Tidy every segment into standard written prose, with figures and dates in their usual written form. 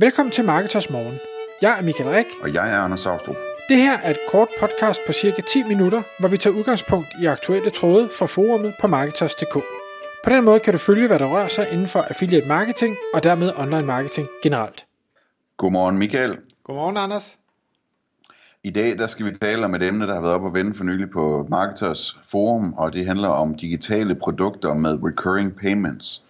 Velkommen til Marketers Morgen. Jeg er Michael Rik. Og jeg er Anders Savstrup. Det her er et kort podcast på cirka 10 minutter, hvor vi tager udgangspunkt i aktuelle tråde fra forummet på Marketers.dk. På den måde kan du følge, hvad der rører sig inden for affiliate marketing og dermed online marketing generelt. Godmorgen Michael. Godmorgen Anders. I dag der skal vi tale om et emne, der har været op og vende for nylig på Marketers Forum, og det handler om digitale produkter med recurring payments.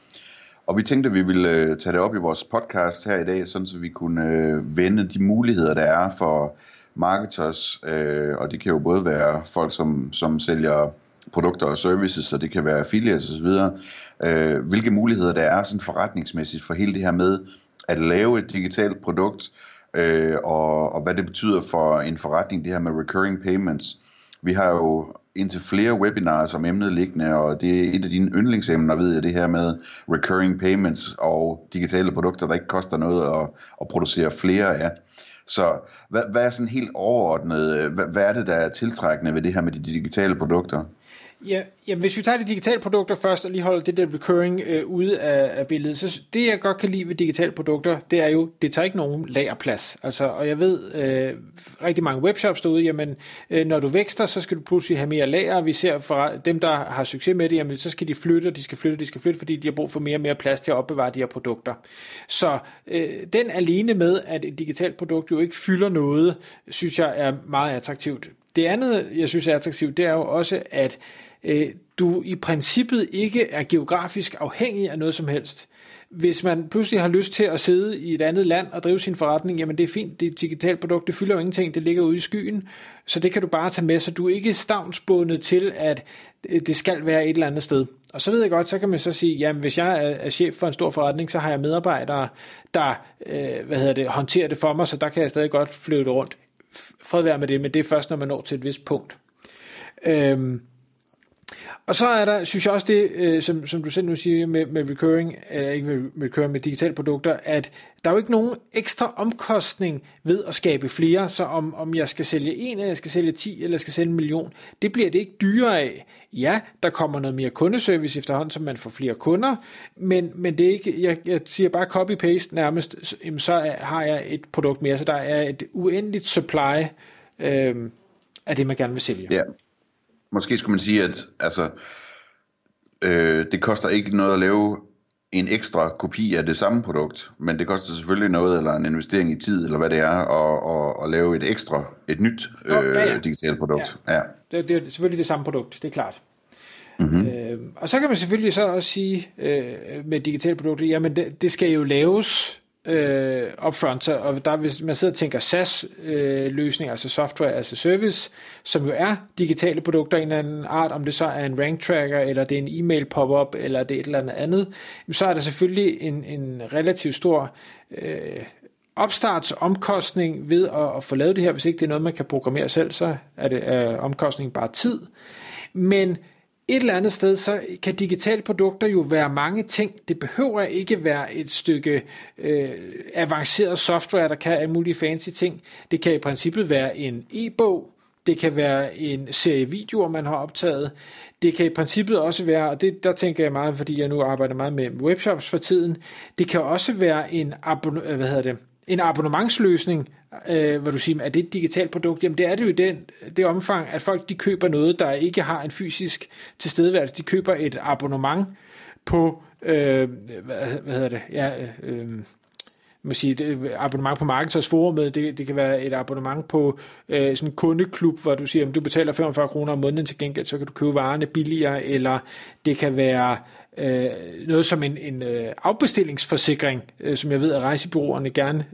Og vi tænkte, at vi ville tage det op i vores podcast her i dag, sådan så vi kunne vende de muligheder, der er for marketers. Og det kan jo både være folk, som sælger produkter og services, og det kan være affiliates osv. Hvilke muligheder der er sådan forretningsmæssigt for hele det her med at lave et digitalt produkt, og hvad det betyder for en forretning, det her med recurring payments. Vi har jo indtil flere webinars om emnet liggende, og det er et af dine yndlingsemner, ved jeg, det her med recurring payments og digitale produkter, der ikke koster noget at producere flere af. Så hvad er sådan helt overordnet, hvad er det, der er tiltrækkende ved det her med de digitale produkter? Ja, hvis vi tager de digitale produkter først og lige holder det der recurring ude af billedet, så det jeg godt kan lide ved digitale produkter, det er jo, det tager ikke nogen lagerplads. Altså, og jeg ved, rigtig mange webshops derude, jamen når du vækster, så skal du pludselig have mere lager. Vi ser for dem, der har succes med det, jamen så skal de flytte, og de skal flytte, fordi de har brug for mere og mere plads til at opbevare de her produkter. Så den alene med, at et digitalt produkt jo ikke fylder noget, synes jeg er meget attraktivt. Det andet, jeg synes er attraktivt, det er jo også, at du i princippet ikke er geografisk afhængig af noget som helst. Hvis man pludselig har lyst til at sidde i et andet land og drive sin forretning, jamen det er fint, det er et digitalt produkt, det fylder jo ingenting, det ligger ude i skyen, så det kan du bare tage med, så du er ikke stavnsbundet til, at det skal være et eller andet sted. Og så ved jeg godt, så kan man så sige, jamen hvis jeg er chef for en stor forretning, så har jeg medarbejdere, der håndterer det for mig, så der kan jeg stadig godt flyve det rundt. Fred være med det, men det er først, når man når til et vist punkt. Og så er der, synes jeg også det, som du selv nu siger med recurring, eller ikke med recurring, med digitale produkter, at der er jo ikke nogen ekstra omkostning ved at skabe flere, så om jeg skal sælge 1, eller jeg skal sælge 10, eller jeg skal sælge 1 million, det bliver det ikke dyrere af. Ja, der kommer noget mere kundeservice efterhånden, så man får flere kunder, men det er ikke, jeg siger bare copy-paste nærmest, så har jeg et produkt mere, så der er et uendeligt supply af det, man gerne vil sælge. Yeah. Måske skulle man sige, at det koster ikke noget at lave en ekstra kopi af det samme produkt, men det koster selvfølgelig noget, eller en investering i tid, eller hvad det er, at lave et nyt digitalt produkt. Ja. Det er selvfølgelig det samme produkt, det er klart. Mm-hmm. Og så kan man selvfølgelig så også sige, med digitale produkter, jamen det skal jo laves upfront, så, og der, hvis man sidder og tænker SaaS-løsninger, altså software, altså service, som jo er digitale produkter af en eller anden art, om det så er en rank tracker, eller det er en e-mail pop-up, eller det er et eller andet, så er der selvfølgelig en relativt stor opstartsomkostning ved at få lavet det her. Hvis ikke det er noget, man kan programmere selv, så er det omkostningen bare tid. Men et eller andet sted, så kan digitale produkter jo være mange ting. Det behøver ikke være et stykke avanceret software, der kan alle mulige fancy ting. Det kan i princippet være en e-bog, det kan være en serie videoer, man har optaget. Det kan i princippet også være, og det, der tænker jeg meget, fordi jeg nu arbejder meget med webshops for tiden, det kan også være en abonnementsløsning, hvor du siger, at det er et digitalt produkt. Jamen det er det jo i det omfang, at folk de køber noget, der ikke har en fysisk tilstedeværelse. De køber et abonnement på abonnement på Marketers Forum, det kan være et abonnement på sådan en kundeklub, hvor du siger, at du betaler 45 kroner om måneden, til gengæld så kan du købe varerne billigere, eller det kan være noget som en afbestillingsforsikring, som jeg ved, at rejsebureauerne gerne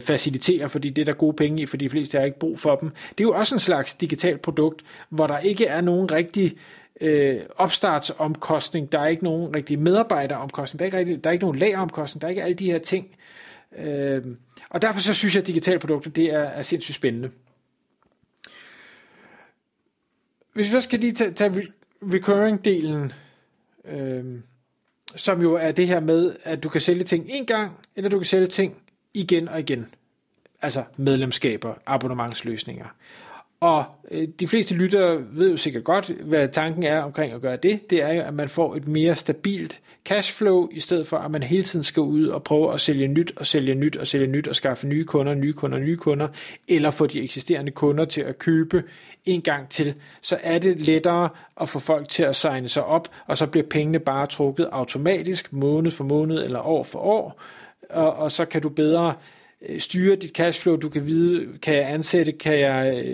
faciliterer, fordi det er der gode penge i, for de fleste har ikke brug for dem. Det er jo også en slags digitalt produkt, hvor der ikke er nogen rigtig opstartsomkostning, der er ikke nogen rigtig medarbejderomkostning, der er ikke nogen lageromkostning, der er ikke alle de her ting. Og derfor så synes jeg, at digitale produkter, det er sindssygt spændende. Hvis vi så skal lige tage recurring-delen, som jo er det her med, at du kan sælge ting en gang, eller du kan sælge ting igen og igen. Altså medlemskaber, abonnementsløsninger. Og de fleste lyttere ved jo sikkert godt, hvad tanken er omkring at gøre det. Det er jo, at man får et mere stabilt cashflow, i stedet for, at man hele tiden skal ud og prøve at sælge nyt og sælge nyt og sælge nyt og skaffe nye kunder, eller få de eksisterende kunder til at købe en gang til. Så er det lettere at få folk til at signe sig op, og så bliver pengene bare trukket automatisk, måned for måned eller år for år, og så kan du bedre styre dit cashflow. Du kan vide, kan jeg ansætte, kan jeg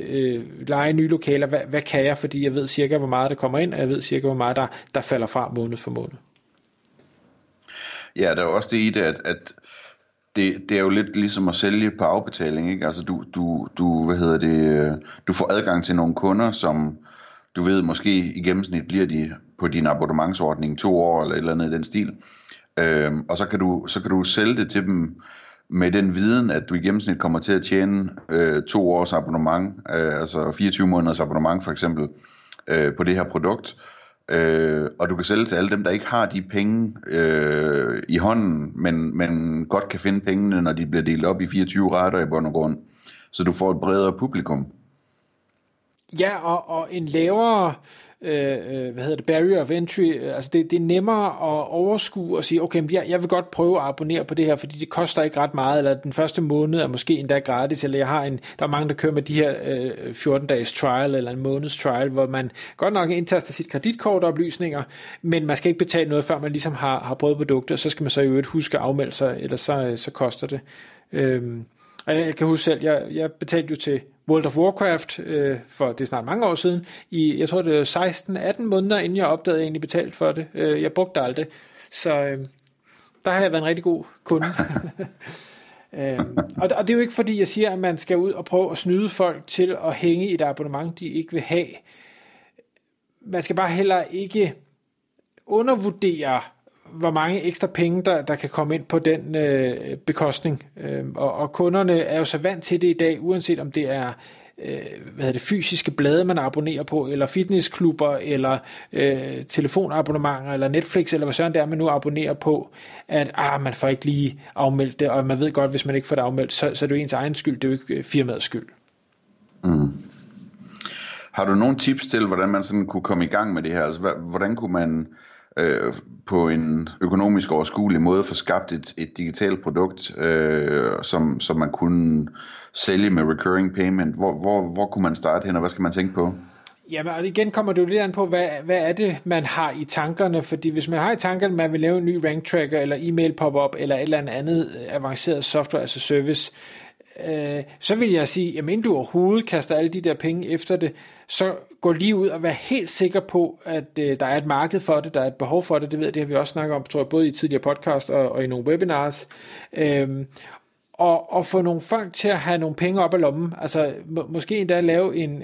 leje nye lokaler, hvad kan jeg, fordi jeg ved cirka, hvor meget der kommer ind, og jeg ved cirka, hvor meget der falder fra måned for måned. Ja, der er jo også det i det, at det er jo lidt ligesom at sælge på afbetaling, ikke? Altså du får adgang til nogle kunder, som du ved måske i gennemsnit bliver de på din abonnementsordning 2 år eller et eller andet i den stil, og så kan du sælge det til dem med den viden, at du i gennemsnit kommer til at tjene 2 års abonnement, altså 24 måneders abonnement for eksempel, på det her produkt. Og du kan sælge til alle dem, der ikke har de penge i hånden, men godt kan finde pengene, når de bliver delt op i 24 rater i bund og grund. Så du får et bredere publikum. Ja, og en lavere barrier of entry, altså det er nemmere at overskue og sige, okay, jeg vil godt prøve at abonnere på det her, fordi det koster ikke ret meget, eller den første måned er måske endda gratis, eller der er mange, der kører med de her 14-dages trial, eller en måneds trial, hvor man godt nok indtaster sit kreditkortoplysninger, men man skal ikke betale noget, før man ligesom har prøvet produkter, så skal man så i øvrigt huske at afmelde sig, ellers så koster det. Og jeg kan huske selv, jeg betalte jo til World of Warcraft, for det er snart mange år siden, i, jeg tror det var 16-18 måneder, inden jeg opdagede, at jeg egentlig betalte for det. Jeg brugte aldrig. Så der har jeg været en rigtig god kunde. Og det er jo ikke fordi, jeg siger, at man skal ud og prøve at snyde folk til at hænge i et abonnement, de ikke vil have. Man skal bare heller ikke undervurdere, hvor mange ekstra penge, der kan komme ind på den bekostning. Og kunderne er jo så vant til det i dag, uanset om det er fysiske blade, man abonnerer på, eller fitnessklubber, eller telefonabonnementer, eller Netflix, eller hvad sådan det er, man nu abonnerer på, at man får ikke lige afmeldt det, og man ved godt, hvis man ikke får det afmeldt, så er det jo ens egen skyld, det er jo ikke firmaets skyld. Mm. Har du nogle tips til, hvordan man sådan kunne komme i gang med det her? Altså, hvordan kunne man på en økonomisk overskuelig måde få skabt et digitalt produkt, som man kunne sælge med recurring payment? Hvor kunne man starte hen, og hvad skal man tænke på? Jamen, og igen kommer det jo lidt an på, hvad er det, man har i tankerne? Fordi hvis man har i tankerne, man vil lave en ny rank tracker, eller e-mail pop-up, eller et eller andet avanceret software, altså service, så vil jeg sige, jamen inden du overhovedet kaster alle de der penge efter det, så gå lige ud og vær helt sikker på, at der er et marked for det, der er et behov for det, det har vi også snakket om, tror jeg, både i tidligere podcast og i nogle webinars, og få nogle folk til at have nogle penge op af lommen, altså måske endda lave en,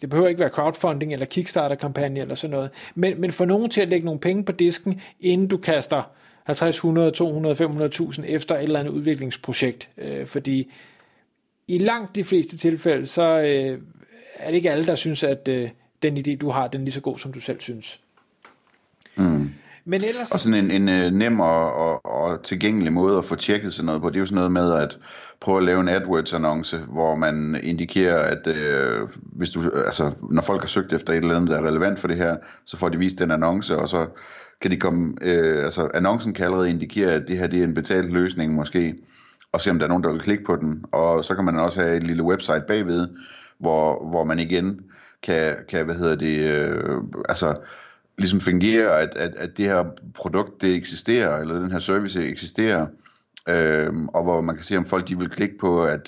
det behøver ikke være crowdfunding eller Kickstarter-kampagne eller sådan noget, men få nogen til at lægge nogle penge på disken, inden du kaster 50, 100, 200, 500.000 efter et eller andet udviklingsprojekt, fordi i langt de fleste tilfælde, så er det ikke alle, der synes, at den idé, du har, den er lige så god, som du selv synes. Mm. Men ellers... Og sådan en nem og tilgængelig måde at få tjekket sådan noget på, det er jo sådan noget med at prøve at lave en AdWords-annonce, hvor man indikerer, at når folk har søgt efter et eller andet, der er relevant for det her, så får de vist den annonce, og så kan de komme, annoncen kan allerede indikere, at det her det er en betalt løsning måske, og se om der er nogen, der vil klikke på den, og så kan man også have et lille website bagved, hvor man igen kan ligesom fungere, at det her produkt, det eksisterer, eller den her service eksisterer, og hvor man kan se, om folk de vil klikke på at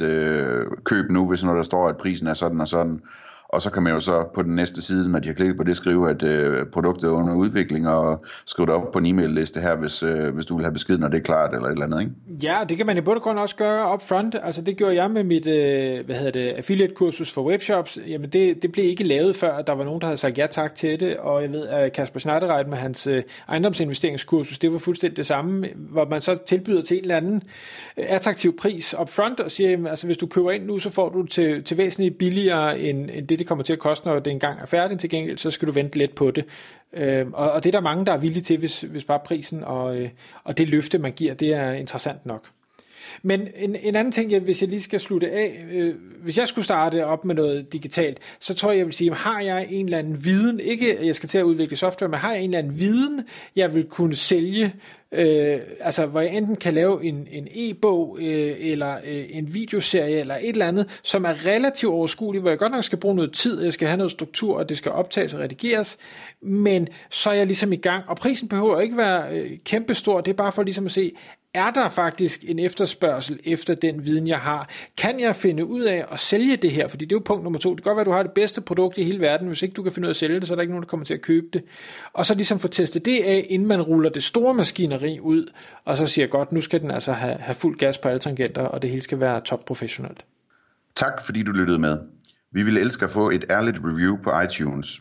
købe nu, hvis når der står, at prisen er sådan og sådan, og så kan man jo så på den næste side, når de har klikket på det, skrive, at produktet er under udvikling, og skrive det op på en e-mail-liste her, hvis du vil have besked, når det er klart, eller et eller andet, ikke? Ja, det kan man i bund og grund også gøre upfront. Altså det gjorde jeg med mit affiliate-kursus for webshops. Jamen det blev ikke lavet før, at der var nogen, der havde sagt ja tak til det, og jeg ved, at Kasper Schnatterreit med hans ejendomsinvesteringskursus, det var fuldstændig det samme, hvor man så tilbyder til en eller anden attraktiv pris upfront, og siger, jamen, altså hvis du køber ind nu, så får du til væsentligt billigere end det kommer til at koste, når det engang er færdigt. Til gengæld, så skal du vente lidt på det. Og det er der mange, der er villige til, hvis bare prisen og det løfte, man giver, det er interessant nok. Men en anden ting, hvis jeg lige skal slutte af, hvis jeg skulle starte op med noget digitalt, så tror jeg, jeg vil sige, har jeg en eller anden viden, ikke jeg skal til at udvikle software, men har jeg en eller anden viden, jeg vil kunne sælge, altså hvor jeg enten kan lave en e-bog eller en videoserie eller et eller andet, som er relativt overskuelig, hvor jeg godt nok skal bruge noget tid, jeg skal have noget struktur, og det skal optages og redigeres, men så er jeg ligesom i gang, og prisen behøver ikke være kæmpestor, det er bare for ligesom at se, er der faktisk en efterspørgsel efter den viden, jeg har? Kan jeg finde ud af at sælge det her? Fordi det er jo punkt nummer 2. Det kan godt være, at du har det bedste produkt i hele verden. Hvis ikke du kan finde ud af at sælge det, så er der ikke nogen, der kommer til at købe det. Og så ligesom få testet det af, inden man ruller det store maskineri ud, og så siger godt, nu skal den altså have fuld gas på alle tangenter, og det hele skal være topprofessionelt. Tak fordi du lyttede med. Vi ville elske at få et ærligt review på iTunes.